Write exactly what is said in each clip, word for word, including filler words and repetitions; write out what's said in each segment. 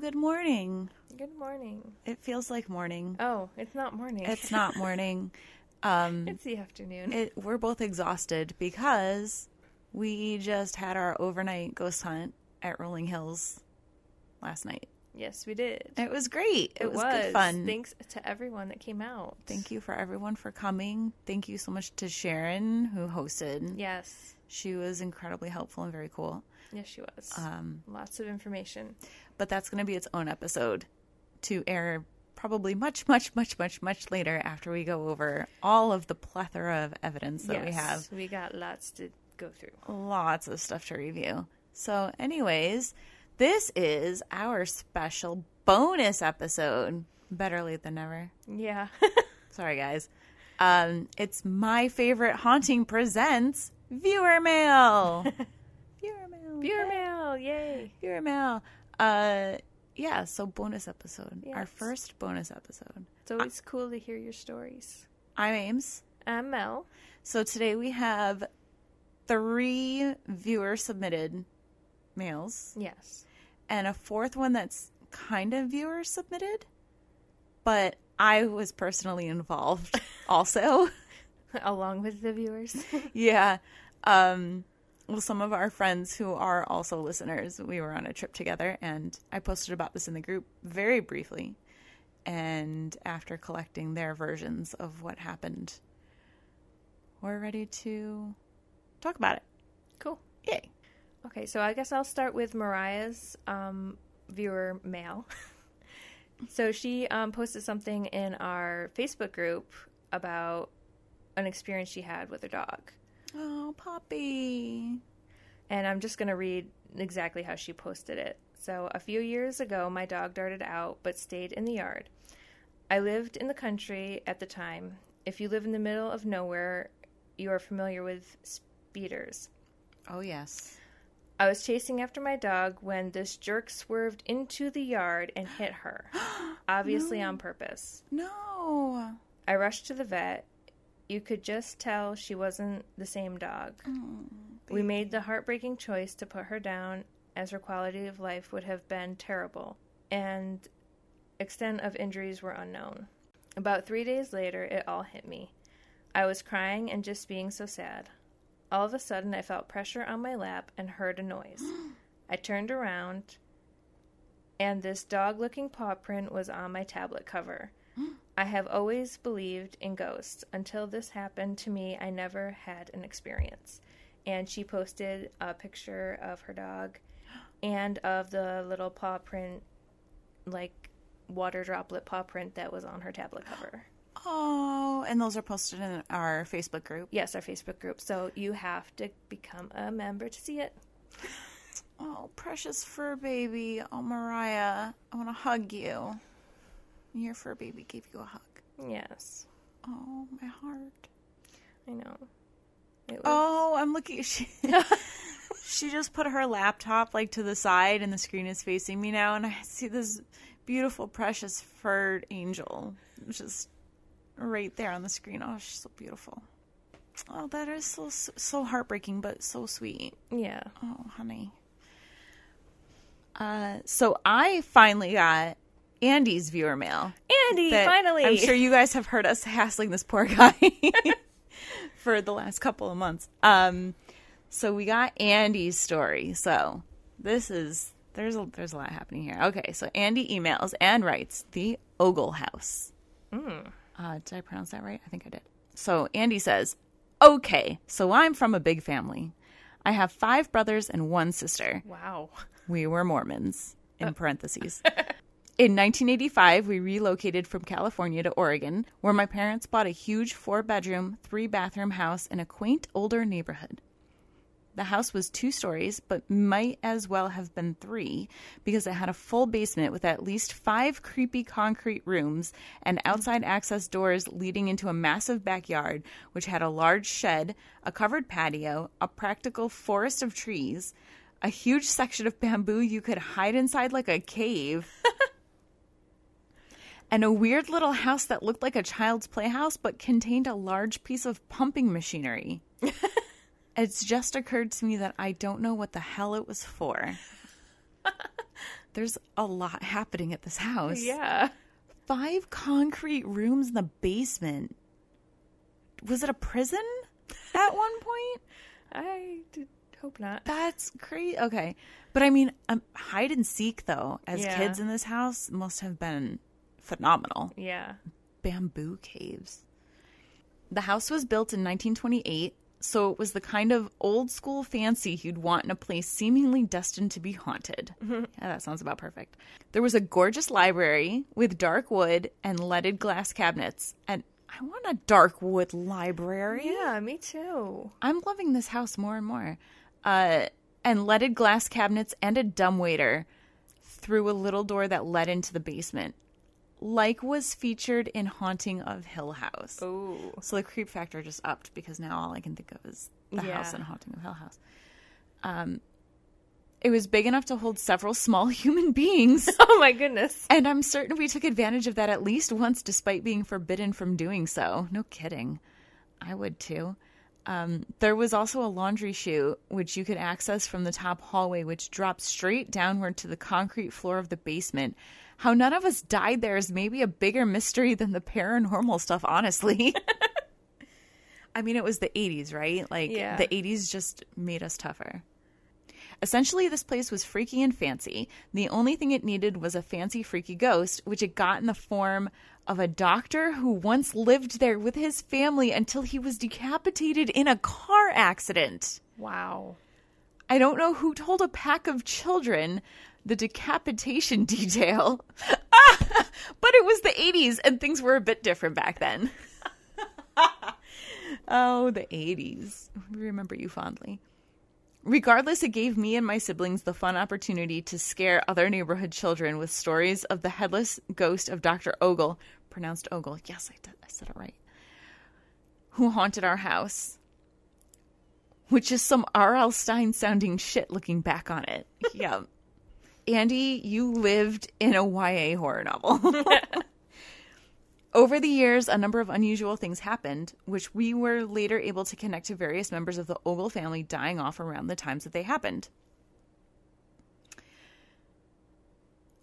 Well, good morning. Good morning. It feels like morning. Oh, it's not morning. It's not morning. Um, it's the afternoon. It, we're both exhausted because we just had our overnight ghost hunt at Rolling Hills last night. Yes, we did. It was great. It, it was, was good fun. Thanks to everyone that came out. Thank you for everyone for coming. Thank you so much to Sharon, who hosted. Yes. She was incredibly helpful and very cool. Yes, she was. Um, Lots of information. But that's going to be its own episode to air probably much, much, much, much, much later after we go over all of the plethora of evidence that yes, we have. Yes, we got lots to go through. Lots of stuff to review. So anyways... This is our special bonus episode. Better late than never. Yeah. Sorry, guys. Um, it's My Favorite Haunting presents Viewer Mail. Viewer Mail. Viewer yay. Mail. Yay. Viewer Mail. Uh, yeah, so bonus episode. Yes. Our first bonus episode. It's always I- cool to hear your stories. I'm Ames. I'm Mel. So today we have three viewer-submitted mails. Yes. And a fourth one that's kind of viewer submitted, but I was personally involved also. Along with the viewers. Yeah. Um, well, some of our friends who are also listeners, we were on a trip together, and I posted about this in the group very briefly. And after collecting their versions of what happened, we're ready to talk about it. Cool. Yay. Okay, so I guess I'll start with Mariah's um, viewer mail. So she um, posted something in our Facebook group about an experience she had with her dog. Oh, Poppy. And I'm just going to read exactly how she posted it. So, a few years ago, my dog darted out but stayed in the yard. I lived in the country at the time. If you live in the middle of nowhere, you are familiar with speeders. Oh, yes. I was chasing after my dog when this jerk swerved into the yard and hit her, obviously no. on purpose. No. I rushed to the vet. You could just tell she wasn't the same dog. Oh, we made the heartbreaking choice to put her down, as her quality of life would have been terrible, and extent of injuries were unknown. About three days later, it all hit me. I was crying and just being so sad. All of a sudden, I felt pressure on my lap and heard a noise. I turned around, and this dog-looking paw print was on my tablet cover. I have always believed in ghosts. Until this happened to me, I never had an experience. And she posted a picture of her dog and of the little paw print, like, water droplet paw print that was on her tablet cover. Oh, and those are posted in our Facebook group. Yes, our Facebook group. So you have to become a member to see it. Oh, precious fur baby. Oh, Mariah, I want to hug you. Your fur baby gave you a hug. Yes. Oh, my heart. I know. It was... Oh, I'm looking. She... she just put her laptop, like, to the side, and the screen is facing me now, and I see this beautiful, precious furred angel just... right there on the screen. Oh, she's so beautiful. Oh, that is so so heartbreaking, but so sweet. Yeah. Oh, honey. Uh, so I finally got Andy's viewer mail. Andy, finally. I'm sure you guys have heard us hassling this poor guy for the last couple of months. Um, so we got Andy's story. So this is there's a, there's a lot happening here. Okay, so Andy emails and writes the Ogle House. Mm. Uh, did I pronounce that right? I think I did. So Andy says, okay, so I'm from a big family. I have five brothers and one sister. Wow. We were Mormons, in parentheses. In nineteen eighty-five, we relocated from California to Oregon, where my parents bought a huge four-bedroom, three-bathroom house in a quaint older neighborhood. The house was two stories, but might as well have been three, because it had a full basement with at least five creepy concrete rooms and outside access doors leading into a massive backyard, which had a large shed, a covered patio, a practical forest of trees, a huge section of bamboo you could hide inside like a cave, and a weird little house that looked like a child's playhouse but contained a large piece of pumping machinery. It's just occurred to me that I don't know what the hell it was for. There's a lot happening at this house. Yeah. Five concrete rooms in the basement. Was it a prison at one point? I did, hope not. That's crazy. Okay. But I mean, um, hide and seek, though, as yeah. kids in this house must have been phenomenal. Yeah. Bamboo caves. The house was built in nineteen twenty-eight, so it was the kind of old school fancy you'd want in a place seemingly destined to be haunted. Mm-hmm. Yeah, that sounds about perfect. There was a gorgeous library with dark wood and leaded glass cabinets. And I want a dark wood library. Yeah, me too. I'm loving this house more and more. Uh, and leaded glass cabinets and a dumbwaiter through a little door that led into the basement. Like was featured in Haunting of Hill House. Oh. So the creep factor just upped because now all I can think of is the yeah. house in Haunting of Hill House. Um, it was big enough to hold several small human beings. Oh, my goodness. And I'm certain we took advantage of that at least once despite being forbidden from doing so. No kidding. I would, too. Um, there was also a laundry chute, which you could access from the top hallway, which dropped straight downward to the concrete floor of the basement. How none of us died there is maybe a bigger mystery than the paranormal stuff, honestly. I mean, it was the eighties, right? Like, yeah. the eighties just made us tougher. Essentially, this place was freaky and fancy. The only thing it needed was a fancy, freaky ghost, which it got in the form of a doctor who once lived there with his family until he was decapitated in a car accident. Wow. I don't know who told a pack of children the decapitation detail, ah! but it was the eighties and things were a bit different back then. Oh, the eighties. We remember you fondly. Regardless, it gave me and my siblings the fun opportunity to scare other neighborhood children with stories of the headless ghost of Doctor Ogle, pronounced Ogle. Yes, I did. I said it right. Who haunted our house, which is some R L Stein sounding shit looking back on it. Yeah. Andy, you lived in a Y A horror novel. Over the years, a number of unusual things happened, which we were later able to connect to various members of the Ogle family dying off around the times that they happened.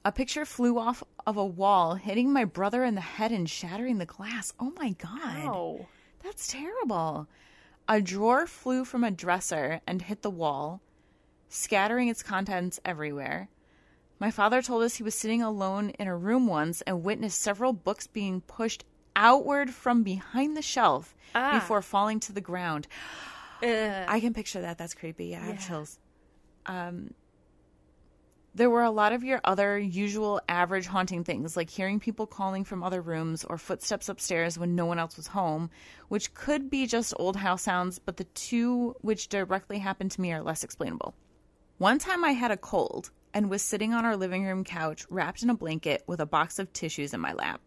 A picture flew off of a wall, hitting my brother in the head and shattering the glass. Oh, my God. Wow. That's terrible. A drawer flew from a dresser and hit the wall, scattering its contents everywhere. My father told us he was sitting alone in a room once and witnessed several books being pushed outward from behind the shelf ah. before falling to the ground. Ugh. I can picture that. That's creepy. Yeah, yeah. I have chills. Um, there were a lot of your other usual average haunting things, like hearing people calling from other rooms or footsteps upstairs when no one else was home, which could be just old house sounds, but the two which directly happened to me are less explainable. One time I had a cold and was sitting on our living room couch wrapped in a blanket with a box of tissues in my lap.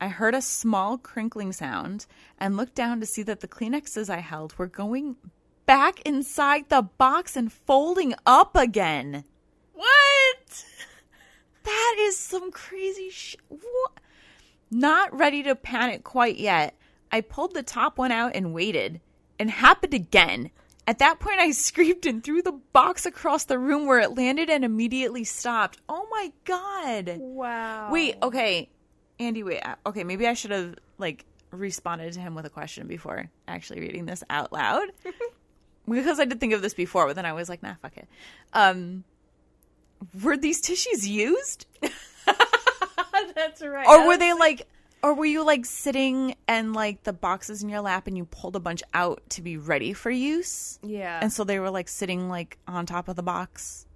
I heard a small crinkling sound and looked down to see that the Kleenexes I held were going back inside the box and folding up again. What? That is some crazy shit. Not ready to panic quite yet. I pulled the top one out and waited. It happened again. At that point, I screamed and threw the box across the room where it landed and immediately stopped. Oh, my God. Wow. Wait, okay. Andy, wait. Okay, maybe I should have, like, responded to him with a question before actually reading this out loud. Because I did think of this before, but then I was like, nah, fuck it. Um, were these tissues used? That's right. Or were they, like... Or were you, like, sitting and, like, the boxes in your lap and you pulled a bunch out to be ready for use? Yeah. And so they were, like, sitting, like, on top of the box.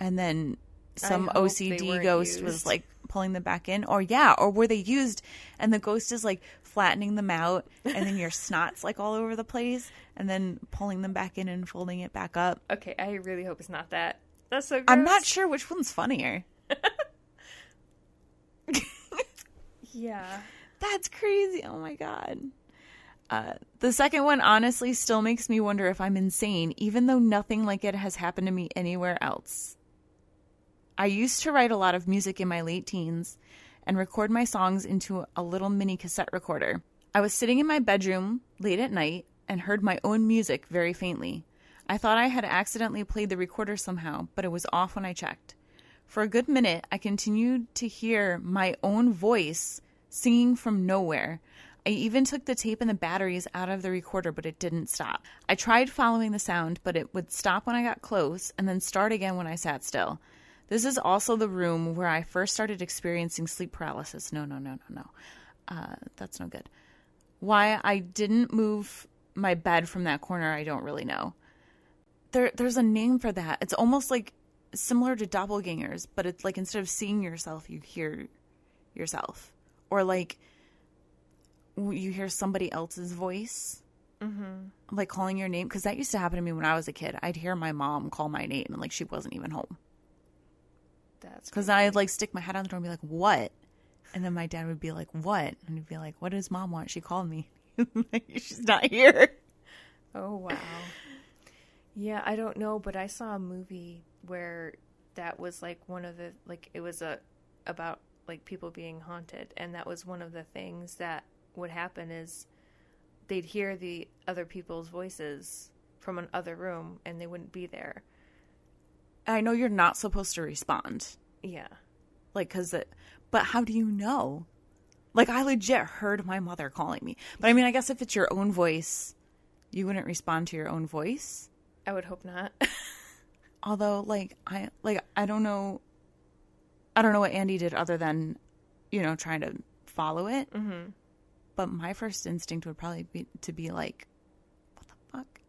And then some O C D ghost used. was, like, pulling them back in. Or, yeah. Or were they used and the ghost is, like, flattening them out and then your snot's, like, all over the place. And then pulling them back in and folding it back up. Okay. I really hope it's not that. That's so gross. I'm not sure which one's funnier. Yeah. That's crazy. Oh, my God. Uh, the second one honestly still makes me wonder if I'm insane, even though nothing like it has happened to me anywhere else. I used to write a lot of music in my late teens and record my songs into a little mini cassette recorder. I was sitting in my bedroom late at night and heard my own music very faintly. I thought I had accidentally played the recorder somehow, but it was off when I checked. For a good minute, I continued to hear my own voice singing from nowhere. I even took the tape and the batteries out of the recorder, but it didn't stop. I tried following the sound, but it would stop when I got close and then start again when I sat still. This is also the room where I first started experiencing sleep paralysis. No, no, no, no, no. Uh, that's no good. Why I didn't move my bed from that corner, I don't really know. There, there's a name for that. It's almost like similar to doppelgangers, but it's like instead of seeing yourself, you hear yourself. Or like you hear somebody else's voice, mm-hmm. like calling your name. Because that used to happen to me when I was a kid. I'd hear my mom call my name and like she wasn't even home. That's because I'd like stick my head on the door and be like, what? And then my dad would be like, what? And he'd be like, what does mom want? She called me. She's not here. Oh, wow. Yeah, I don't know, but I saw a movie where that was like one of the, like it was a about like people being haunted. And that was one of the things that would happen is they'd hear the other people's voices from another room and they wouldn't be there. I know you're not supposed to respond. Yeah. Like, because it, but how do you know? Like, I legit heard my mother calling me. But I mean, I guess if it's your own voice, you wouldn't respond to your own voice. I would hope not. Although, like, I, like, I don't know. I don't know what Andy did other than, you know, trying to follow it. Mm-hmm. But my first instinct would probably be to be like, what the fuck?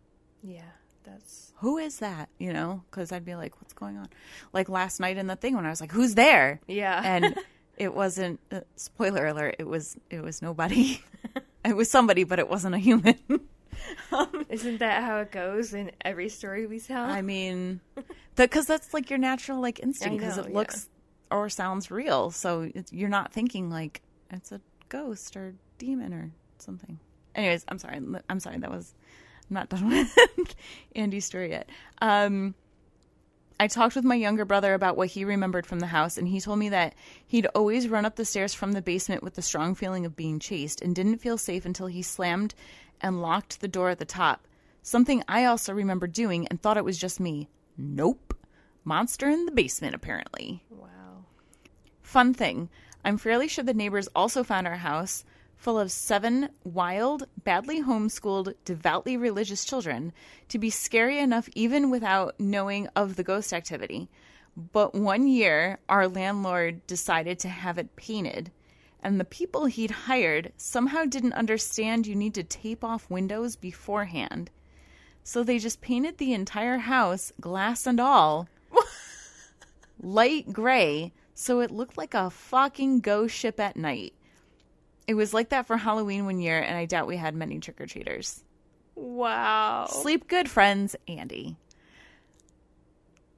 Yeah. That's... who is that, you know, because I'd be like, what's going on? Like last night in the thing when I was like, who's there? Yeah. And it wasn't uh, spoiler alert, it was it was nobody. It was somebody, but it wasn't a human. um, isn't that how it goes in every story we tell? I mean, because that, that's like your natural like instinct because it yeah. looks or sounds real, so it, you're not thinking like it's a ghost or demon or something. Anyways, I'm sorry I'm sorry that was not done with Andy's story yet. Um, I talked with my younger brother about what he remembered from the house, and he told me that he'd always run up the stairs from the basement with the strong feeling of being chased and didn't feel safe until he slammed and locked the door at the top. Something I also remember doing and thought it was just me. Nope. Monster in the basement, apparently. Wow. Fun thing. I'm fairly sure the neighbors also found our house full of seven wild, badly homeschooled, devoutly religious children to be scary enough even without knowing of the ghost activity. But one year, our landlord decided to have it painted, and the people he'd hired somehow didn't understand you need to tape off windows beforehand. So they just painted the entire house, glass and all, light gray, so it looked like a fucking ghost ship at night. It was like that for Halloween one year, and I doubt we had many trick-or-treaters. Wow. Sleep good, friends, Andy.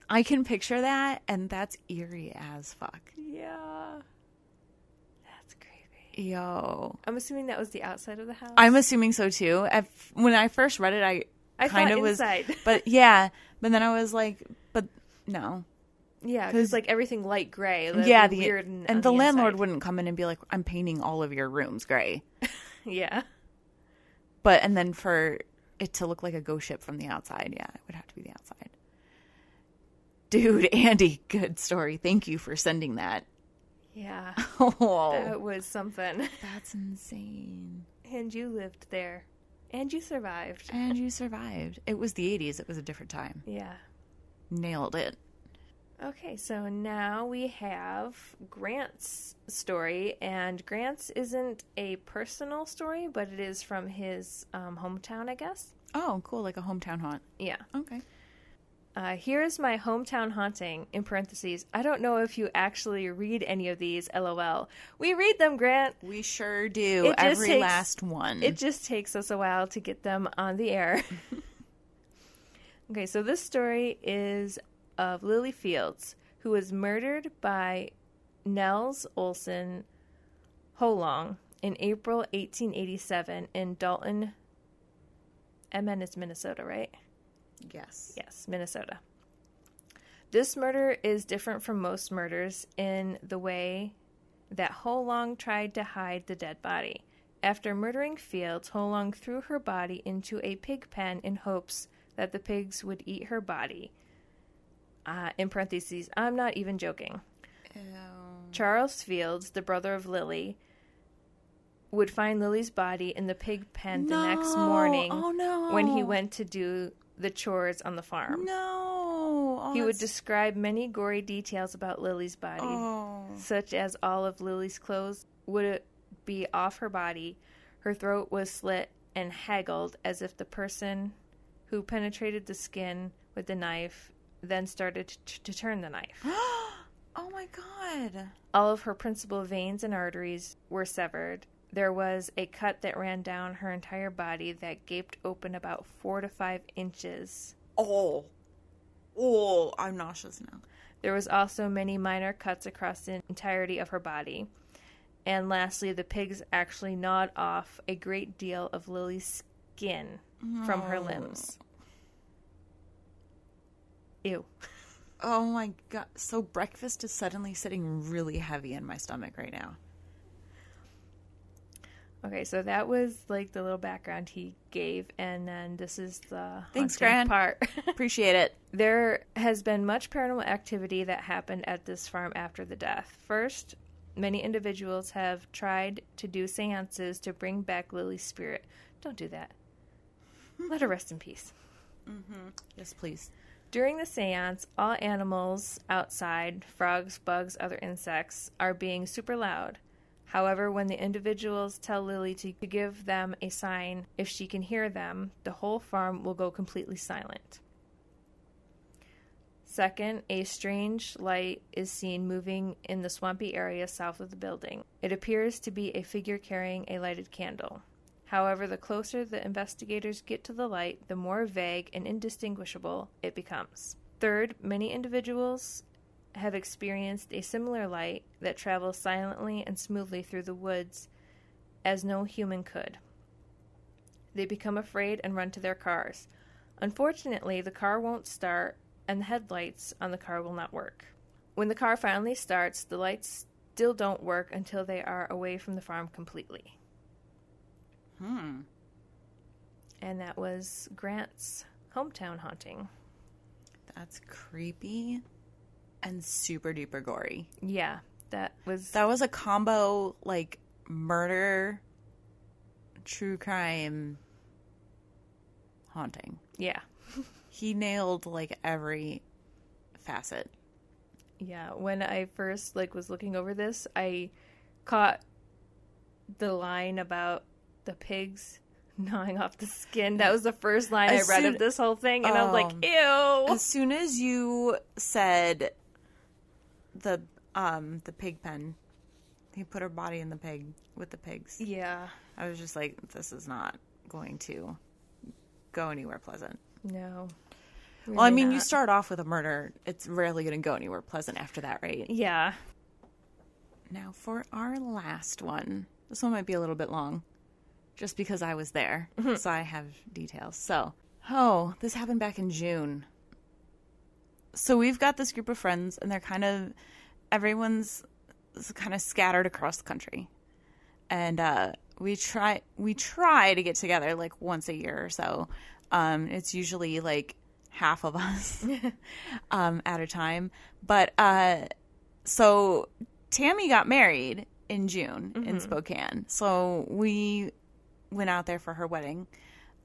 I can picture that, and that's eerie as fuck. Yeah. That's creepy. Yo. I'm assuming that was the outside of the house? I'm assuming so, too. At, when I first read it, I, I kind of was... inside. But, yeah. But then I was like, but no. Yeah, because like everything light gray. Yeah, the, weird and, and the, the landlord wouldn't come in and be like, "I'm painting all of your rooms gray." Yeah, but and then for it to look like a ghost ship from the outside, yeah, it would have to be the outside. Dude, Andy, good story. Thank you for sending that. Yeah, oh, that was something. That's insane. And you lived there, and you survived, and you survived. It was the eighties. It was a different time. Yeah, nailed it. Okay, so now we have Grant's story, and Grant's isn't a personal story, but it is from his um, hometown, I guess. Oh, cool, like a hometown haunt. Yeah. Okay. Uh, here is my hometown haunting, in parentheses. I don't know if you actually read any of these, lol. We read them, Grant. We sure do, every takes, last one. It just takes us a while to get them on the air. Okay, so this story is... of Lily Fields, who was murdered by Nels Olson Holong in April eighteen eighty-seven in Dalton, M N is Minnesota, right? Yes. Yes, Minnesota. This murder is different from most murders in the way that Holong tried to hide the dead body. After murdering Fields, Holong threw her body into a pig pen in hopes that the pigs would eat her body. Uh, in parentheses, I'm not even joking. Ew. Charles Fields, the brother of Lily, would find Lily's body in the pig pen no. the next morning oh, no. when he went to do the chores on the farm. No. Oh, he that's... would describe many gory details about Lily's body, oh. such as all of Lily's clothes would be off her body, her throat was slit and haggled as if the person who penetrated the skin with the knife then started to, to turn the knife. Oh, my God. All of her principal veins and arteries were severed. There was a cut that ran down her entire body that gaped open about four to five inches. Oh. Oh, I'm nauseous now. There was also many minor cuts across the entirety of her body. And lastly, the pigs actually gnawed off a great deal of Lily's skin oh. from her limbs. Ew. Oh, my God. So breakfast is suddenly sitting really heavy in my stomach right now. Okay, so that was, like, the little background he gave, and then this is the Thanks, Gran. Part. Appreciate it. There has been much paranormal activity that happened at this farm after the death. First, many individuals have tried to do seances to bring back Lily's spirit. Don't do that. Let her rest in peace. Mm-hmm. Yes, please. During the seance, all animals outside, frogs, bugs, other insects, are being super loud. However, when the individuals tell Lily to give them a sign if she can hear them, the whole farm will go completely silent. Second, a strange light is seen moving in the swampy area south of the building. It appears to be a figure carrying a lighted candle. However, the closer the investigators get to the light, the more vague and indistinguishable it becomes. Third, many individuals have experienced a similar light that travels silently and smoothly through the woods as no human could. They become afraid and run to their cars. Unfortunately, the car won't start and the headlights on the car will not work. When the car finally starts, the lights still don't work until they are away from the farm completely. Hmm. And that was Grant's hometown haunting. That's creepy. And super duper gory. Yeah, that was... That was a combo, like, murder, true crime, haunting. Yeah. He nailed, like, every facet. Yeah, when I first, like, was looking over this, I caught the line about the pigs gnawing off the skin. That was the first line as I read soon, of this whole thing, and um, I was like, ew! As soon as you said... The um the pig pen. He put her body in the pig with the pigs. Yeah. I was just like, this is not going to go anywhere pleasant. No. Really well, I mean, not. You start off with a murder. It's rarely going to go anywhere pleasant after that, right? Yeah. Now for our last one. This one might be a little bit long just because I was there. Mm-hmm. So I have details. So, oh, this happened back in June. So we've got this group of friends, and they're kind of, everyone's kind of scattered across the country. And uh, we try we try to get together, like, once a year or so. Um, it's usually, like, half of us um, at a time. But uh, so Tammy got married in June mm-hmm. in Spokane. So we went out there for her wedding,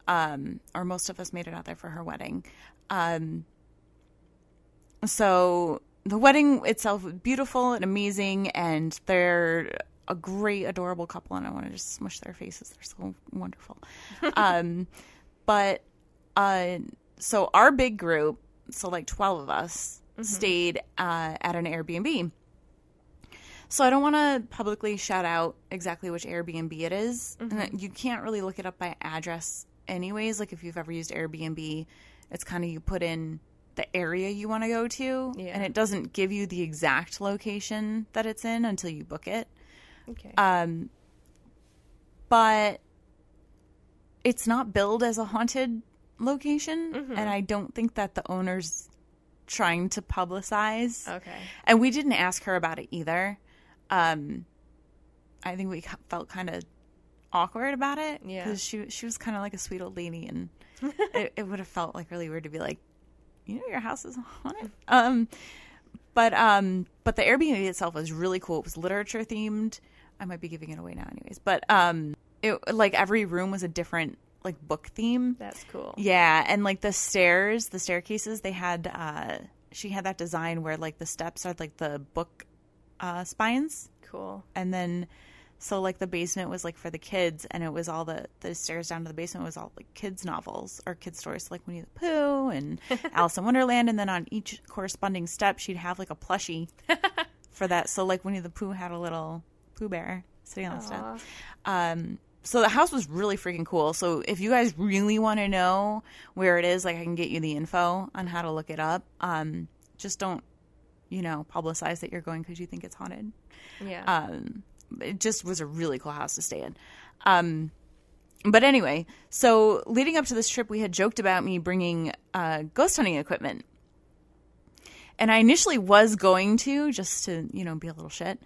um, or most of us made it out there for her wedding. Um So the wedding itself was beautiful and amazing, and they're a great, adorable couple, and I want to just smush their faces. They're so wonderful. um, but uh, so our big group, so like twelve of us, mm-hmm. stayed uh, at an Airbnb. So I don't want to publicly shout out exactly which Airbnb it is. Mm-hmm. You can't really look it up by address anyways. Like if you've ever used Airbnb, it's kind of you put in the area you want to go to, yeah. and it doesn't give you the exact location that it's in until you book it. Okay. Um, but it's not billed as a haunted location, mm-hmm. and I don't think that the owner's trying to publicize. Okay. And we didn't ask her about it either. Um, I think we felt kind of awkward about it. Yeah. Because she, she was kind of like a sweet old lady, and it, it would have felt like really weird to be like, you know, your house is haunted. Um, but um, but the Airbnb itself was really cool. It was literature themed. I might be giving it away now, anyways. But um, it like every room was a different like book theme. That's cool. Yeah, and like the stairs, the staircases, they had. Uh, she had that design where like the steps are like the book uh, spines. Cool. And then. So, like, the basement was, like, for the kids, and it was all the, the stairs down to the basement was all, like, kids' novels or kids' stories, so, like Winnie the Pooh and Alice in Wonderland. And then on each corresponding step, she'd have, like, a plushie for that. So, like, Winnie the Pooh had a little Pooh Bear sitting on the step. Um, so, the house was really freaking cool. So, if you guys really want to know where it is, like, I can get you the info on how to look it up. Um, just don't, you know, publicize that you're going because you think it's haunted. Yeah. Um It just was a really cool house to stay in. Um, but anyway, so leading up to this trip, we had joked about me bringing uh, ghost hunting equipment. And I initially was going to, just to, you know, be a little shit.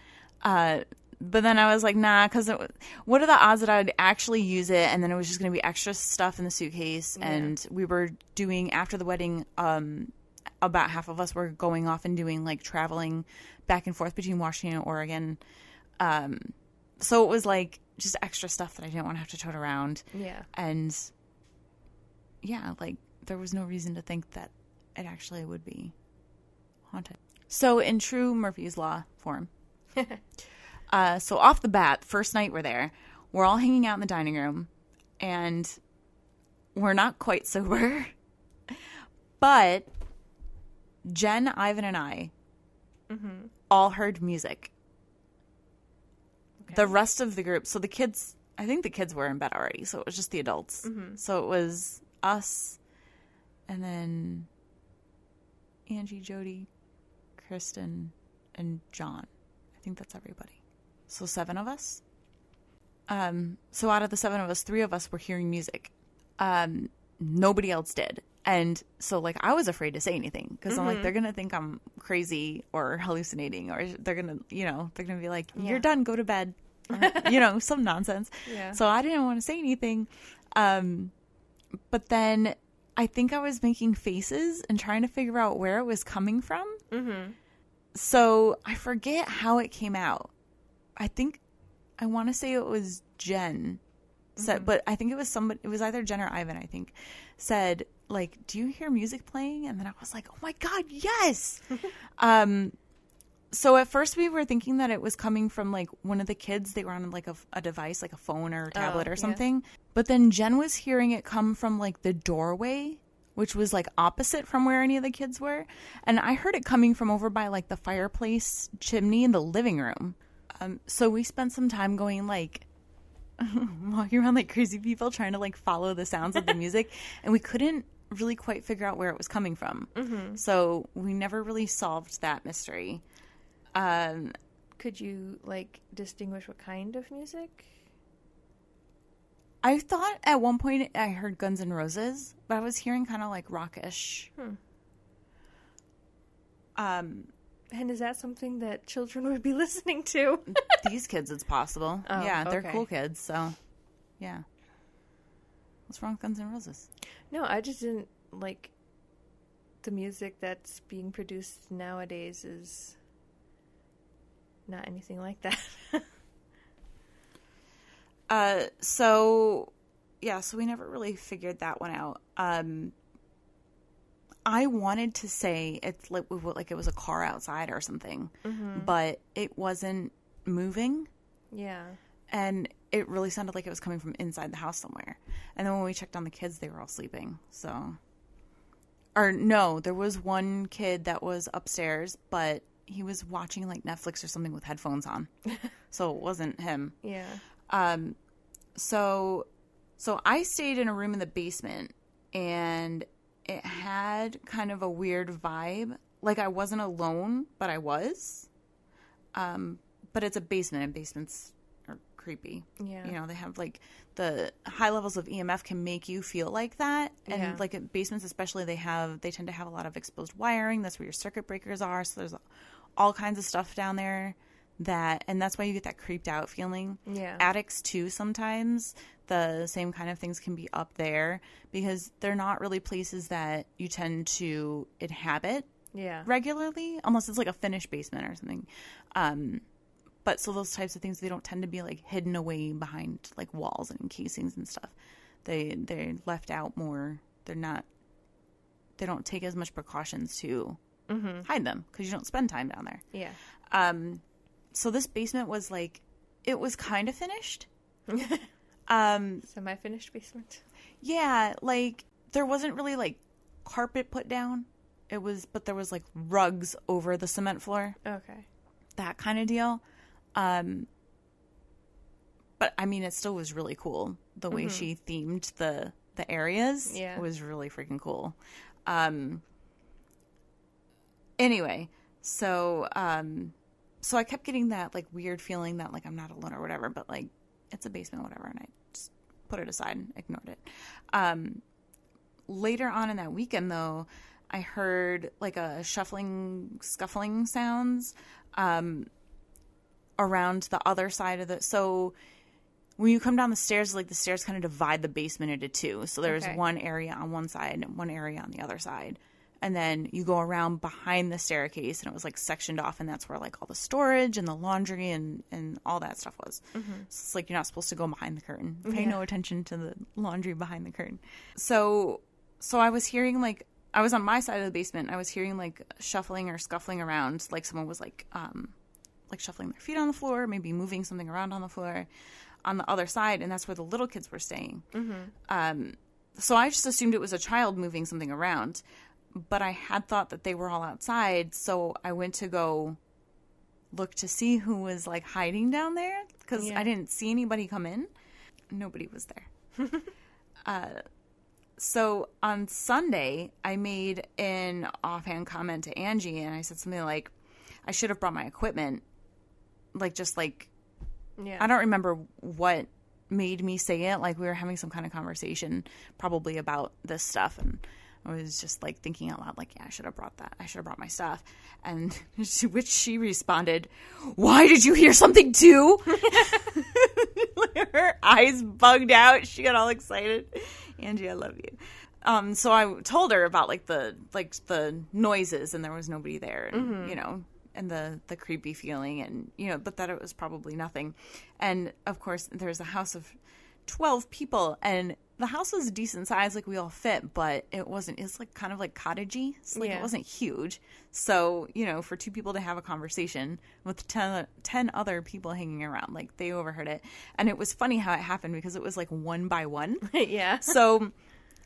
Uh, but then I was like, nah, because what are the odds that I'd actually use it? And then it was just going to be extra stuff in the suitcase. Yeah. And we were doing, after the wedding, um, about half of us were going off and doing, like, traveling back and forth between Washington and Oregon. Um, so it was like just extra stuff that I didn't want to have to tote around. Yeah. And yeah, like there was no reason to think that it actually would be haunted. So in true Murphy's Law form, uh, so off the bat, first night we're there, we're all hanging out in the dining room and we're not quite sober, but Jen, Ivan, and I mm-hmm. all heard music. The rest of the group, so the kids, I think the kids were in bed already, so it was just the adults. Mm-hmm. So it was us, and then Angie, Jody, Kristen, and John. I think that's everybody. So seven of us. Um, so out of the seven of us, three of us were hearing music. Um, nobody else did. And so, like, I was afraid to say anything because mm-hmm. I'm like, they're going to think I'm crazy or hallucinating or they're going to, you know, they're going to be like, you're yeah. done, go to bed, or, you know, some nonsense. Yeah. So I didn't want to say anything. Um, but then I think I was making faces and trying to figure out where it was coming from. Mm-hmm. So I forget how it came out. I think I want to say it was Jen said, mm-hmm. but I think it was somebody, it was either Jen or Ivan, I think, said, like, do you hear music playing? And then I was like, oh my God, yes. um, so at first we were thinking that it was coming from like one of the kids. They were on like a, a device, like a phone or a tablet oh, or something. Yeah. But then Jen was hearing it come from like the doorway, which was like opposite from where any of the kids were. And I heard it coming from over by like the fireplace chimney in the living room. Um, so we spent some time going like, walking around like crazy people trying to like follow the sounds of the music. And we couldn't really quite figure out where it was coming from. Mm-hmm. So we never really solved that mystery. Um, Could you like distinguish what kind of music? I thought at one point I heard Guns N' Roses, but I was hearing kind of like rockish. Hmm. Um, and is that something that children would be listening to? These kids, it's possible. Oh, yeah, they're okay. Cool kids, so yeah. What's wrong with Guns N' Roses? No, I just didn't, like, the music that's being produced nowadays is not anything like that. uh, so, yeah, so we never really figured that one out. Um, I wanted to say it's like, like it was a car outside or something, mm-hmm. but it wasn't moving. Yeah. And it really sounded like it was coming from inside the house somewhere. And then when we checked on the kids, they were all sleeping. So, or no, there was one kid that was upstairs, but he was watching like Netflix or something with headphones on. So it wasn't him. Yeah. Um. So, so I stayed in a room in the basement, and it had kind of a weird vibe. Like I wasn't alone, but I was. Um. But it's a basement, and basements creepy. Yeah. You know, they have like the high levels of E M F can make you feel like that. And yeah. like in basements especially, they have they tend to have a lot of exposed wiring. That's where your circuit breakers are. So there's all kinds of stuff down there that, and that's why you get that creeped out feeling. Yeah. Attics, too, sometimes the same kind of things can be up there because they're not really places that you tend to inhabit yeah. regularly, unless it's like a finished basement or something. Um, but so those types of things, they don't tend to be like hidden away behind like walls and casings and stuff. They, they're left out more. They're not, they don't take as much precautions to mm-hmm. hide them because you don't spend time down there. Yeah. Um, So this basement was like, it was kind of finished. um, Semi-finished basement. Yeah, like there wasn't really like carpet put down. It was, but there was like rugs over the cement floor. Okay. That kind of deal. Um, but I mean, it still was really cool. The way mm-hmm. she themed the the areas yeah. was really freaking cool. Um. Anyway, so um. So I kept getting that, like, weird feeling that, like, I'm not alone or whatever, but, like, it's a basement or whatever, and I just put it aside and ignored it. Um, later on in that weekend, though, I heard, like, a shuffling, scuffling sounds um, around the other side of the... So when you come down the stairs, like, the stairs kind of divide the basement into two. So there's okay. one area on one side and one area on the other side. And then you go around behind the staircase, and it was, like, sectioned off, and that's where, like, all the storage and the laundry and, and all that stuff was. Mm-hmm. So it's, like, you're not supposed to go behind the curtain. Pay yeah. no attention to the laundry behind the curtain. So so I was hearing, like, I was on my side of the basement, and I was hearing, like, shuffling or scuffling around. Like, someone was, like, um, like shuffling their feet on the floor, maybe moving something around on the floor on the other side, and that's where the little kids were staying. Mm-hmm. Um, so I just assumed it was a child moving something around. But I had thought that they were all outside, so I went to go look to see who was, like, hiding down there. Because yeah. I didn't see anybody come in. Nobody was there. uh, so on Sunday, I made an offhand comment to Angie, and I said something like, I should have brought my equipment. Like, just, like, yeah. I don't remember what made me say it. Like, we were having some kind of conversation probably about this stuff, and I was just, like, thinking out loud, like, yeah, I should have brought that. I should have brought my stuff. And to which she responded, why did you hear something too? Her eyes bugged out. She got all excited. Angie, I love you. Um, so I told her about, like, the like the noises, and there was nobody there, and, mm-hmm. you know, and the, the creepy feeling, and, you know, but that it was probably nothing. And, of course, there's a house of twelve people, and the house was a decent size, like we all fit, but it wasn't, it's like kind of like cottagey. So like yeah. it wasn't huge. So, you know, for two people to have a conversation with ten, ten other people hanging around, like they overheard it. And it was funny how it happened because it was like one by one. yeah. So,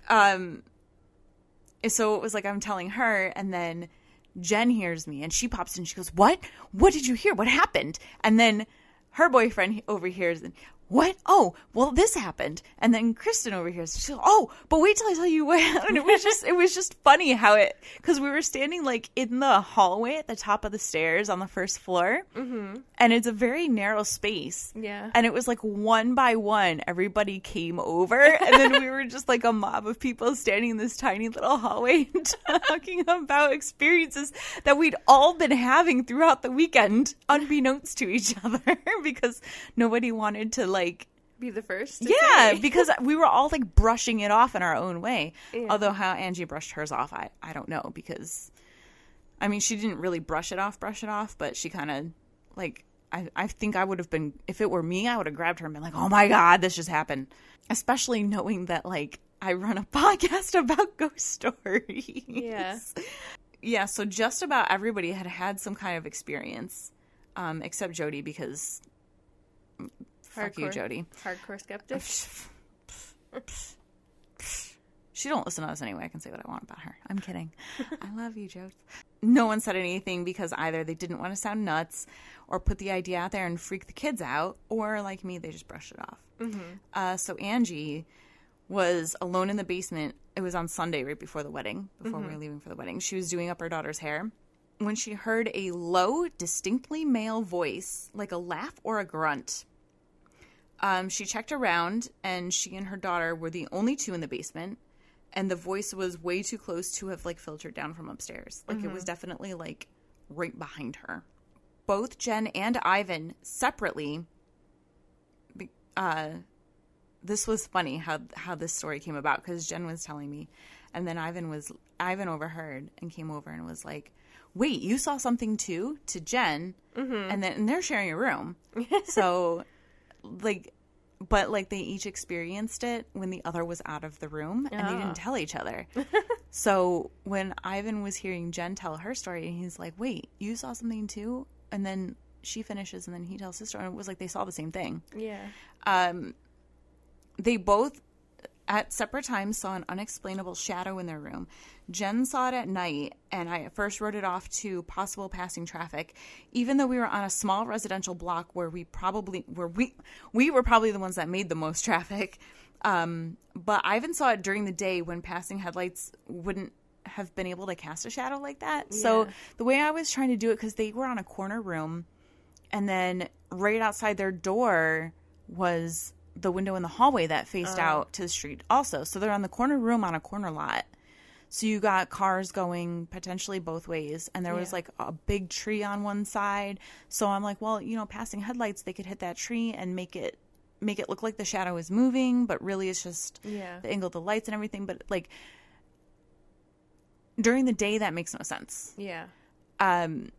um, so it was like I'm telling her, and then Jen hears me and she pops in. She goes, what? What did you hear? What happened? And then her boyfriend overhears and, what? Oh, well, this happened. And then Kristen over here says, oh, but wait till I tell you what happened. It was just, it was just funny how it, because we were standing like in the hallway at the top of the stairs on the first floor. Mm-hmm. And it's a very narrow space. Yeah. And it was like one by one, everybody came over. And then we were just like a mob of people standing in this tiny little hallway talking about experiences that we'd all been having throughout the weekend, unbeknownst to each other, because nobody wanted to, like, be the first to yeah say. Because we were all like brushing it off in our own way yeah. although how Angie brushed hers off I, I don't know, because I mean she didn't really brush it off brush it off but she kind of like I, I think I would have been, if it were me, I would have grabbed her and been like, oh my god, this just happened, especially knowing that like I run a podcast about ghost stories. Yeah yeah so just about everybody had had some kind of experience, um, except Jody, because fuck hardcore, you, Jody. Hardcore skeptic. She don't listen to us anyway. I can say what I want about her. I'm kidding. I love you, Jody. No one said anything because either they didn't want to sound nuts or put the idea out there and freak the kids out, or like me, they just brushed it off. Mm-hmm. Uh, so Angie was alone in the basement. It was on Sunday right before the wedding, before mm-hmm. we were leaving for the wedding. She was doing up her daughter's hair when she heard a low, distinctly male voice, like a laugh or a grunt. Um, she checked around, and she and her daughter were the only two in the basement, and the voice was way too close to have, like, filtered down from upstairs. Like, mm-hmm. it was definitely, like, right behind her. both Jen and Ivan separately. Uh, this was funny how how this story came about, because Jen was telling me, and then Ivan was Ivan overheard and came over and was like, "Wait, you saw something too?" to Jen, mm-hmm. and then and they're sharing a room, so like. But, like, they each experienced it when the other was out of the room, and oh. they didn't tell each other. So when Ivan was hearing Jen tell her story, and he's like, wait, you saw something too? And then she finishes, and then he tells his story. And it was like they saw the same thing. Yeah. Um, they both, at separate times, saw an unexplainable shadow in their room. Jen saw it at night, and I at first wrote it off to possible passing traffic, even though we were on a small residential block where we probably were we we were probably the ones that made the most traffic. Um, but Ivan saw it during the day when passing headlights wouldn't have been able to cast a shadow like that. Yeah. So the way I was trying to do it, because they were on a corner room, and then right outside their door was the window in the hallway that faced oh. out to the street also. So they're on the corner room on a corner lot. So you got cars going potentially both ways. And there yeah. was like a big tree on one side. So I'm like, well, you know, passing headlights, they could hit that tree and make it, make it look like the shadow is moving, but really it's just yeah. the angle of the lights and everything. But like during the day, that makes no sense. Yeah. Um,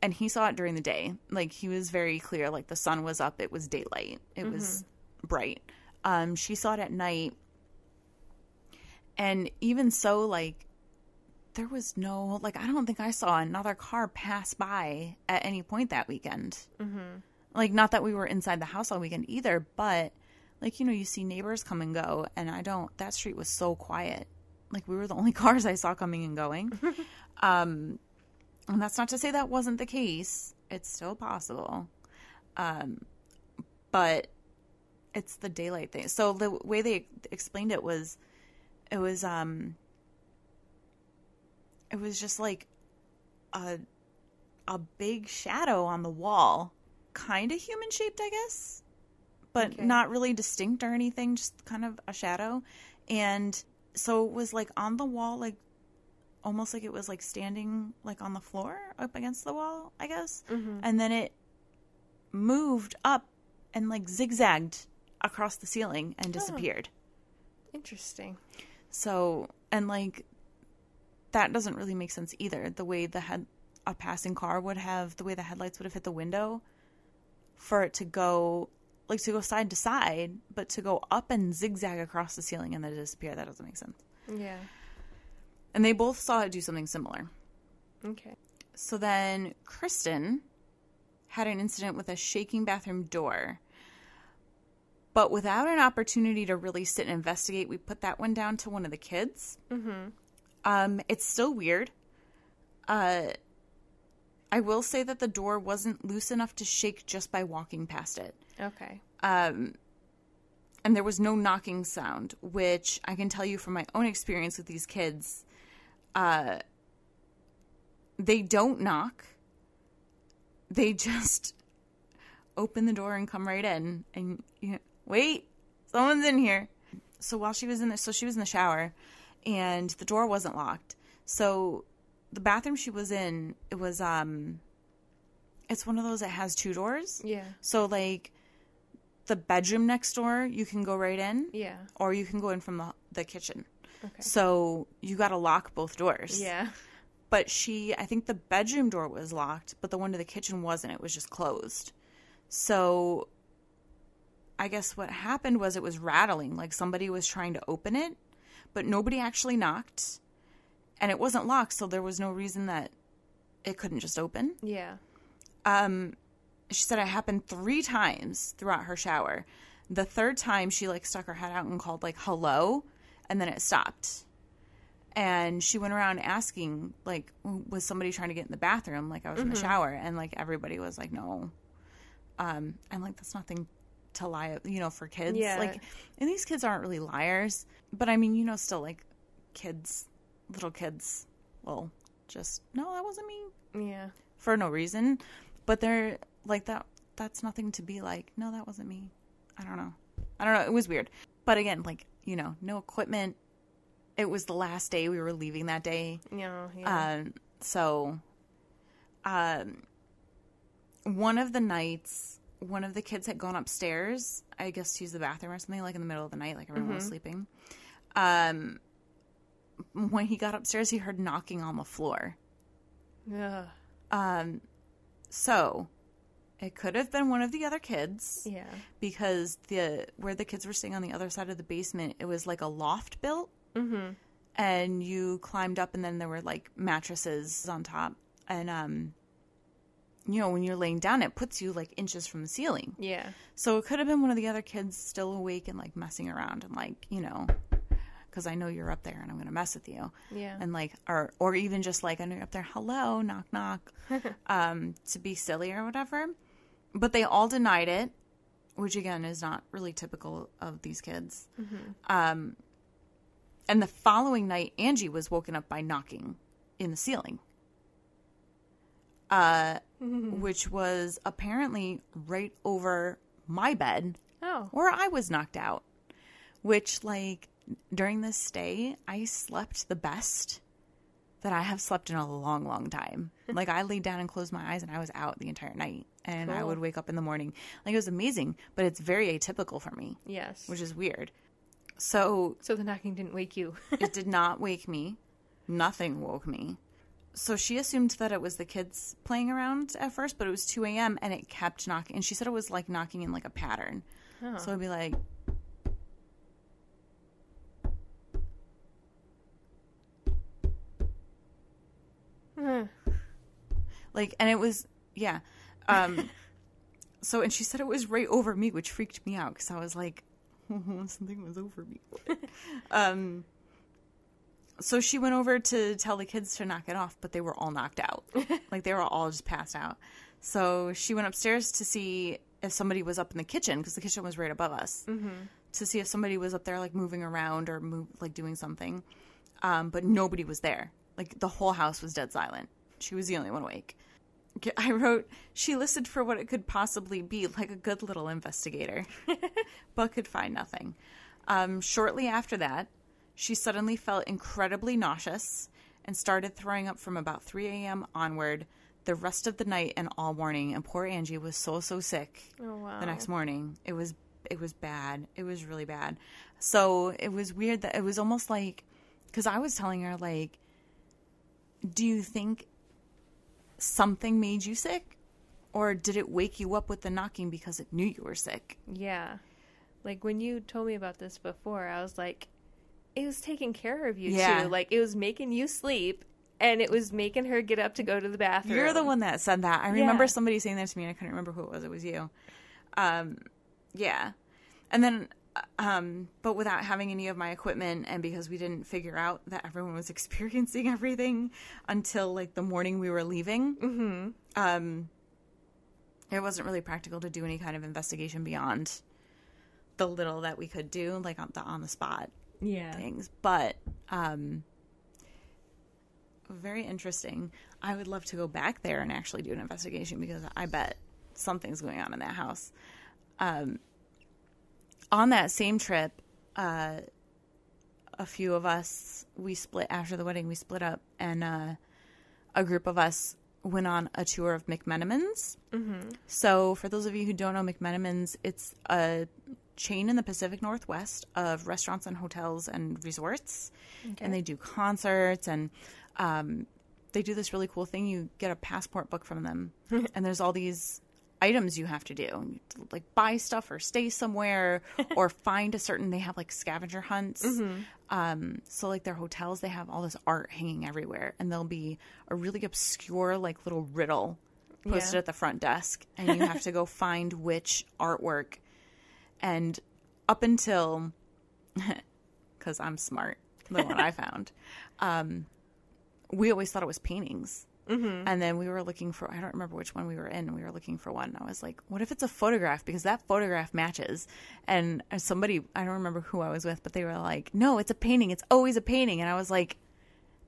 and he saw it during the day. Like he was very clear. Like the sun was up. It was daylight. It mm-hmm. was bright. Um, she saw it at night. And even so, like, there was no, like, I don't think I saw another car pass by at any point that weekend. Mm-hmm. Like, not that we were inside the house all weekend either, but, like, you know, you see neighbors come and go, and I don't, that street was so quiet. Like, we were the only cars I saw coming and going. um, and that's not to say that wasn't the case. It's still possible. Um, but it's the daylight thing. So the way they explained it was, It was, um, it was just like a, a big shadow on the wall, kind of human shaped, I guess, but okay. not really distinct or anything, just kind of a shadow. And so it was like on the wall, like almost like it was like standing like on the floor up against the wall, I guess. Mm-hmm. And then it moved up and like zigzagged across the ceiling and disappeared. Oh. Interesting. So, and, like, that doesn't really make sense either. The way the head, a passing car would have, the way the headlights would have hit the window for it to go, like, to go side to side, but to go up and zigzag across the ceiling and then disappear, that doesn't make sense. Yeah. And they both saw it do something similar. Okay. So then Kristen had an incident with a shaking bathroom door. But without an opportunity to really sit and investigate, we put that one down to one of the kids. Mm-hmm. Um, it's still weird. Uh, I will say that the door wasn't loose enough to shake just by walking past it. Okay. Um, and there was no knocking sound, which I can tell you from my own experience with these kids, uh, they don't knock. They just open the door and come right in and, you know, wait, someone's in here. So while she was in the, so she was in the shower and the door wasn't locked. So the bathroom she was in, it was, um, it's one of those that has two doors. Yeah. So like the bedroom next door, you can go right in. Yeah. Or you can go in from the, the kitchen. Okay. So you got to lock both doors. Yeah. But she, I think the bedroom door was locked, but the one to the kitchen wasn't. It was just closed. So I guess what happened was it was rattling, like somebody was trying to open it, but nobody actually knocked, and it wasn't locked, so there was no reason that it couldn't just open. Yeah. Um, she said it happened three times throughout her shower. The third time she like stuck her head out and called like hello, and then it stopped. And she went around asking like, was somebody trying to get in the bathroom? Like I was mm-hmm. in the shower, and like everybody was like, no. Um, and like that's nothing to lie, you know, for kids. Yeah. Like, and these kids aren't really liars, but I mean, you know, still like kids, little kids will just, no, that wasn't me. Yeah. For no reason. But they're like that, that's nothing to be like, no, that wasn't me. I don't know. I don't know. It was weird. But again, like, you know, no equipment. It was the last day we were leaving that day. Yeah. yeah. Um, so, um, one of the nights, one of the kids had gone upstairs, I guess, to use the bathroom or something, like in the middle of the night, like everyone mm-hmm. was sleeping. Um, when he got upstairs, he heard knocking on the floor. Yeah. Um, so it could have been one of the other kids. Yeah. Because the where the kids were staying on the other side of the basement, it was like a loft built. Mm-hmm. And you climbed up, and then there were like mattresses on top. And, um, you know, when you're laying down, it puts you like inches from the ceiling. Yeah. So it could have been one of the other kids still awake and like messing around and like, you know, because I know you're up there and I'm going to mess with you. Yeah. And like, or, or even just like, I know you're up there, hello, knock, knock, um, to be silly or whatever. But they all denied it, which again is not really typical of these kids. Mm-hmm. Um, and the following night, Angie was woken up by knocking in the ceiling, uh, mm-hmm. which was apparently right over my bed oh. where I was knocked out, which like, during this stay, I slept the best that I have slept in a long, long time. Like, I laid down and closed my eyes, and I was out the entire night. And cool. I would wake up in the morning. Like, it was amazing, but it's very atypical for me. Yes. Which is weird. So... So the knocking didn't wake you. It did not wake me. Nothing woke me. So she assumed that it was the kids playing around at first, but it was two a.m., and it kept knocking. And she said it was, like, knocking in, like, a pattern. Oh. So I'd be like... Like, and it was, yeah. Um, so, and she said it was right over me, which freaked me out because I was like, oh, something was over me. um, so she went over to tell the kids to knock it off, but they were all knocked out. Like, they were all just passed out. So she went upstairs to see if somebody was up in the kitchen because the kitchen was right above us mm-hmm. to see if somebody was up there, like, moving around or move, like doing something. Um, but nobody was there. Like, the whole house was dead silent. She was the only one awake. I wrote, she listened for what it could possibly be, like a good little investigator, but could find nothing. Um, shortly after that, she suddenly felt incredibly nauseous and started throwing up from about three a.m. onward the rest of the night and all morning. And poor Angie was so, so sick oh, wow. the next morning. It was, it was bad. It was really bad. So it was weird that it was almost like, because I was telling her, like, do you think something made you sick, or did it wake you up with the knocking because it knew you were sick? Yeah. Like, when you told me about this before, I was like, it was taking care of you, yeah. too. Like, it was making you sleep, and it was making her get up to go to the bathroom. You're the one that said that. I remember yeah. somebody saying that to me, and I couldn't remember who it was. It was you. Um, yeah. And then... Um, but without having any of my equipment, and because we didn't figure out that everyone was experiencing everything until like the morning we were leaving, mm-hmm. um, it wasn't really practical to do any kind of investigation beyond the little that we could do, like on the on the spot yeah. things. But um, very interesting. I would love to go back there and actually do an investigation because I bet something's going on in that house. Um, On that same trip, uh, a few of us, we split after the wedding, we split up, and uh, a group of us went on a tour of McMenamins. Mm-hmm. So for those of you who don't know McMenamins, it's a chain in the Pacific Northwest of restaurants and hotels and resorts. Okay. And they do concerts, and um, they do this really cool thing. You get a passport book from them, and there's all these... items you have to do, like buy stuff or stay somewhere or find a certain, they have like scavenger hunts. Mm-hmm. Um, so like their hotels, they have all this art hanging everywhere, and there'll be a really obscure, like little riddle posted yeah. at the front desk, and you have to go find which artwork. And up until, cause I'm smart, the one I found, um, we always thought it was paintings. Mm-hmm. And then we were looking for, I don't remember which one we were in. We were looking for one. And I was like, what if it's a photograph? Because that photograph matches. And somebody, I don't remember who I was with, but they were like, no, it's a painting. It's always a painting. And I was like,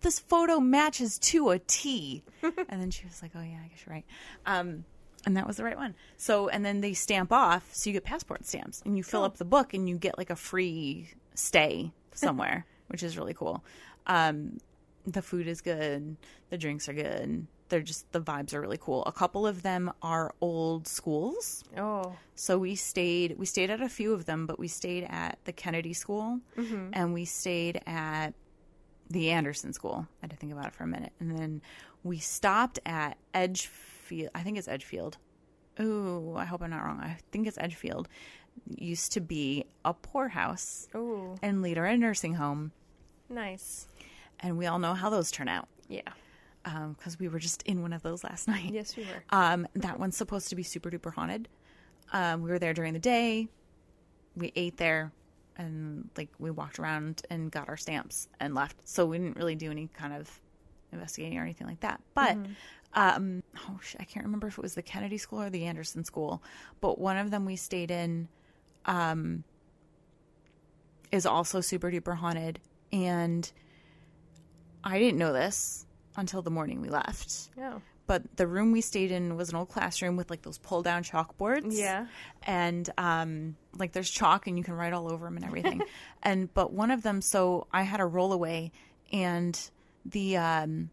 this photo matches to a T. And then she was like, oh, yeah, I guess you're right. Um, and that was the right one. So, and then they stamp off. So you get passport stamps, and you fill cool. up the book, and you get like a free stay somewhere, which is really cool. Um, The food is good. The drinks are good. they're just, the vibes are really cool. A couple of them are old schools. Oh. So we stayed, we stayed at a few of them, but we stayed at the Kennedy School, mm-hmm. and we stayed at the Anderson School. I had to think about it for a minute. And then we stopped at Edgefield. I think it's Edgefield. Ooh, I hope I'm not wrong. I think it's Edgefield. It used to be a poorhouse. Ooh. And later a nursing home. Nice. And we all know how those turn out. Yeah. Because um, we were just in one of those last night. Yes, we were. Um, that one's supposed to be super duper haunted. Um, we were there during the day. We ate there. And, like, we walked around and got our stamps and left. So we didn't really do any kind of investigating or anything like that. But, mm-hmm. um, oh, shit, I can't remember if it was the Kennedy School or the Anderson School. But one of them we stayed in um, is also super duper haunted. And I didn't know this until the morning we left. Yeah. But the room we stayed in was an old classroom with, like, those pull-down chalkboards. Yeah. And, um, like, there's chalk, and you can write all over them and everything. and But one of them, so I had a rollaway, and the um,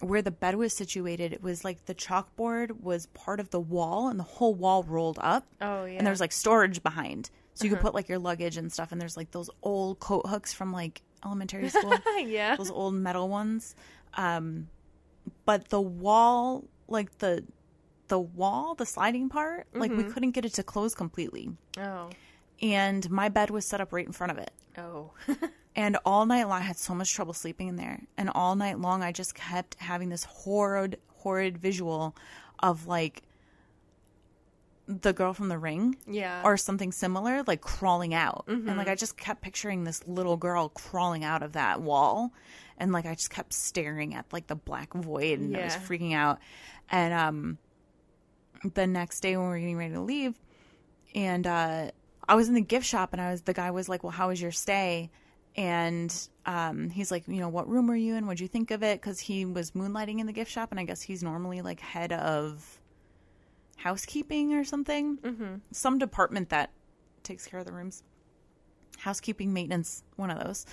where the bed was situated, it was, like, the chalkboard was part of the wall, and the whole wall rolled up. Oh, yeah. And there's, like, storage behind. So you uh-huh. could put, like, your luggage and stuff, and there's, like, those old coat hooks from, like, elementary school. yeah. Those old metal ones. Um But the wall, like the the wall, the sliding part, mm-hmm. like we couldn't get it to close completely. Oh. And my bed was set up right in front of it. Oh. and all night long, I had so much trouble sleeping in there. And all night long, I just kept having this horrid, horrid visual of, like, the girl from The Ring. Yeah. Or something similar, like, crawling out. Mm-hmm. And, like, I just kept picturing this little girl crawling out of that wall. And, like, I just kept staring at, like, the black void, and yeah. I was freaking out. And um, the next day when we were getting ready to leave, and uh, I was in the gift shop, and I was the guy was like, well, how was your stay? And um, he's like, you know, what room were you in? What'd you think of it? Because he was moonlighting in the gift shop, and I guess he's normally, like, head of housekeeping or something. Mm-hmm. Some department that takes care of the rooms. Housekeeping, maintenance, one of those.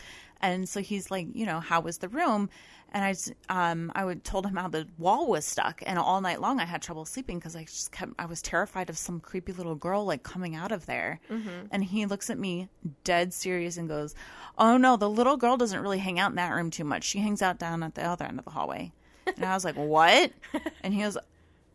And so he's like, you know, how was the room? And I, um, I would told him how the wall was stuck, and all night long I had trouble sleeping because I just kept, I was terrified of some creepy little girl, like, coming out of there. Mm-hmm. And he looks at me dead serious and goes, "Oh no, the little girl doesn't really hang out in that room too much. She hangs out down at the other end of the hallway." And I was like, "What?" And he goes,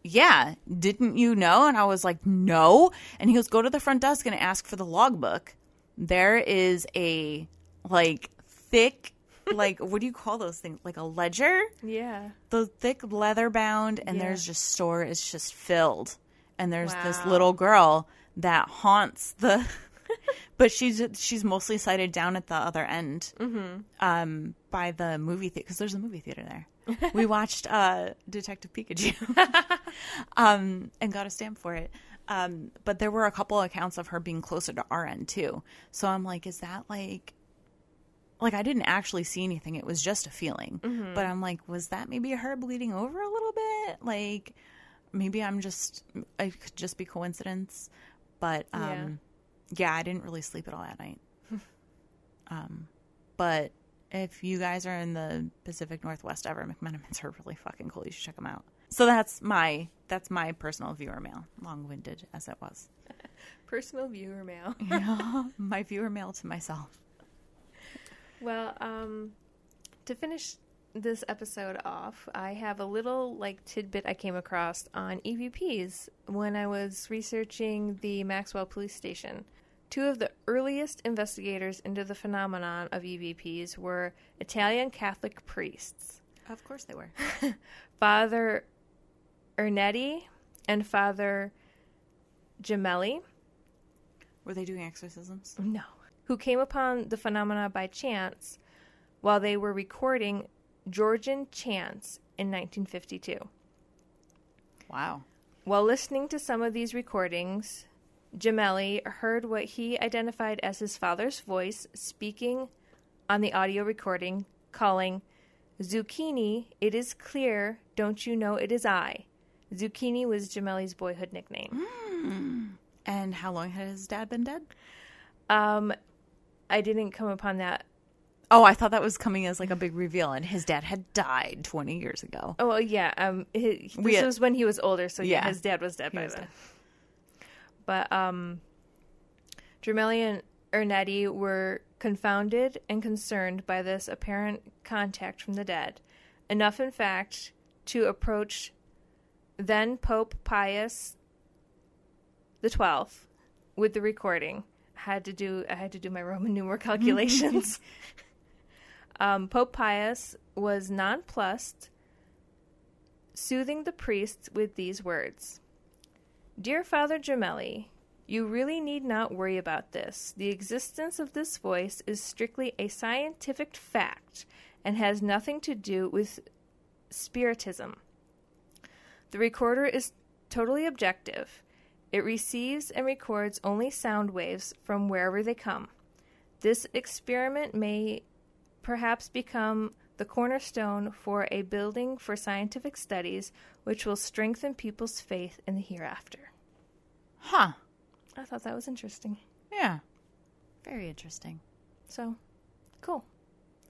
"Yeah, didn't you know?" And I was like, "No." And he goes, "Go to the front desk and ask for the logbook. There is a, like, thick, like, what do you call those things? Like a ledger?" Yeah. The thick leather bound, and yeah. there's just store is just filled. And there's wow. this little girl that haunts the, but she's she's mostly sighted down at the other end mm-hmm. um, by the movie theater, because there's a movie theater there. We watched uh, Detective Pikachu um, and got a stamp for it. Um, but there were a couple accounts of her being closer to our end too. So I'm like, is that like, like I didn't actually see anything. It was just a feeling, mm-hmm. but I'm like, was that maybe her bleeding over a little bit? Like maybe I'm just, it could just be coincidence, but, um, yeah, yeah I didn't really sleep at all that night. um, but if you guys are in the Pacific Northwest ever, McMenamins are really fucking cool. You should check them out. So that's my that's my personal viewer mail, long-winded as it was. Personal viewer mail. yeah, my viewer mail to myself. Well, um, to finish this episode off, I have a little like tidbit I came across on E V Ps when I was researching the Maxwell Police Station. Two of the earliest investigators into the phenomenon of E V Ps were Italian Catholic priests. Of course they were. Father Ernetti and Father Gemelli. Were they doing exorcisms? No. Who came upon the phenomena by chance while they were recording Georgian chants in nineteen fifty-two. Wow. While listening to some of these recordings, Gemelli heard what he identified as his father's voice speaking on the audio recording, calling, "Zucchini, it is clear, don't you know it is I." Zucchini was Gemelli's boyhood nickname. Mm. And how long had his dad been dead? Um, I didn't come upon that Oh, I thought that was coming as like a big reveal, and his dad had died twenty years ago. Oh yeah, um, his, this had, was when he was older, so yeah, yeah his dad was dead he by was then. Dead. But um, Gemelli and Ernetti were confounded and concerned by this apparent contact from the dead, enough in fact to approach then Pope Pius the Twelfth with the recording. I had to do I had to do my Roman numeral calculations. um, Pope Pius was nonplussed, soothing the priest with these words. Dear Father Gemelli, you really need not worry about this. The existence of this voice is strictly a scientific fact and has nothing to do with spiritism. The recorder is totally objective. It receives and records only sound waves from wherever they come. This experiment may perhaps become the cornerstone for a building for scientific studies, which will strengthen people's faith in the hereafter. Huh. I thought that was interesting. Yeah. Very interesting. So, cool.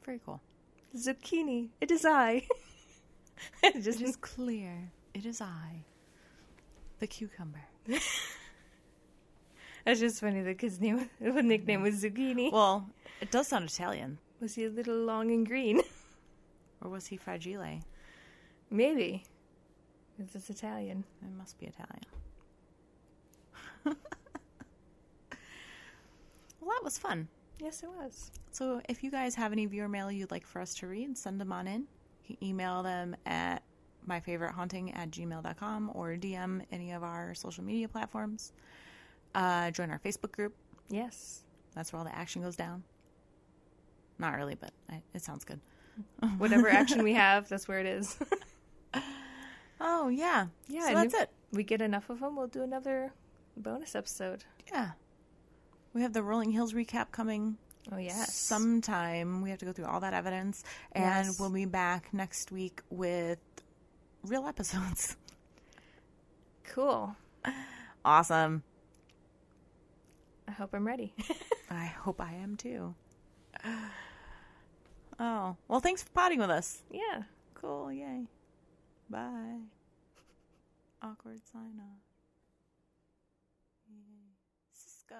Very cool. Zucchini, it is I. it, just... it is clear. It is I. The cucumber. That's just funny that his name, his nickname was Zucchini. Well, it does sound Italian. Was he a little long and green? Or was he fragile? Maybe. Because it's Italian. It must be Italian. Well, that was fun. Yes, it was. So if you guys have any viewer mail you'd like for us to read, send them on in. You can email them at my favorite haunting at gmail dot com or D M any of our social media platforms. Uh, join our Facebook group. Yes. That's where all the action goes down. Not really, but I, it sounds good. Whatever action we have, that's where it is. Oh, yeah. Yeah. So that's it. We get enough of them, we'll do another bonus episode. Yeah. We have the Rolling Hills recap coming. Oh, yes. Sometime. We have to go through all that evidence. And yes. We'll be back next week with real episodes. Cool. Awesome. I hope I'm ready. I hope I am too. Oh. Well, thanks for potting with us. Yeah. Cool. Yay. Bye. Awkward sign off. Cisco.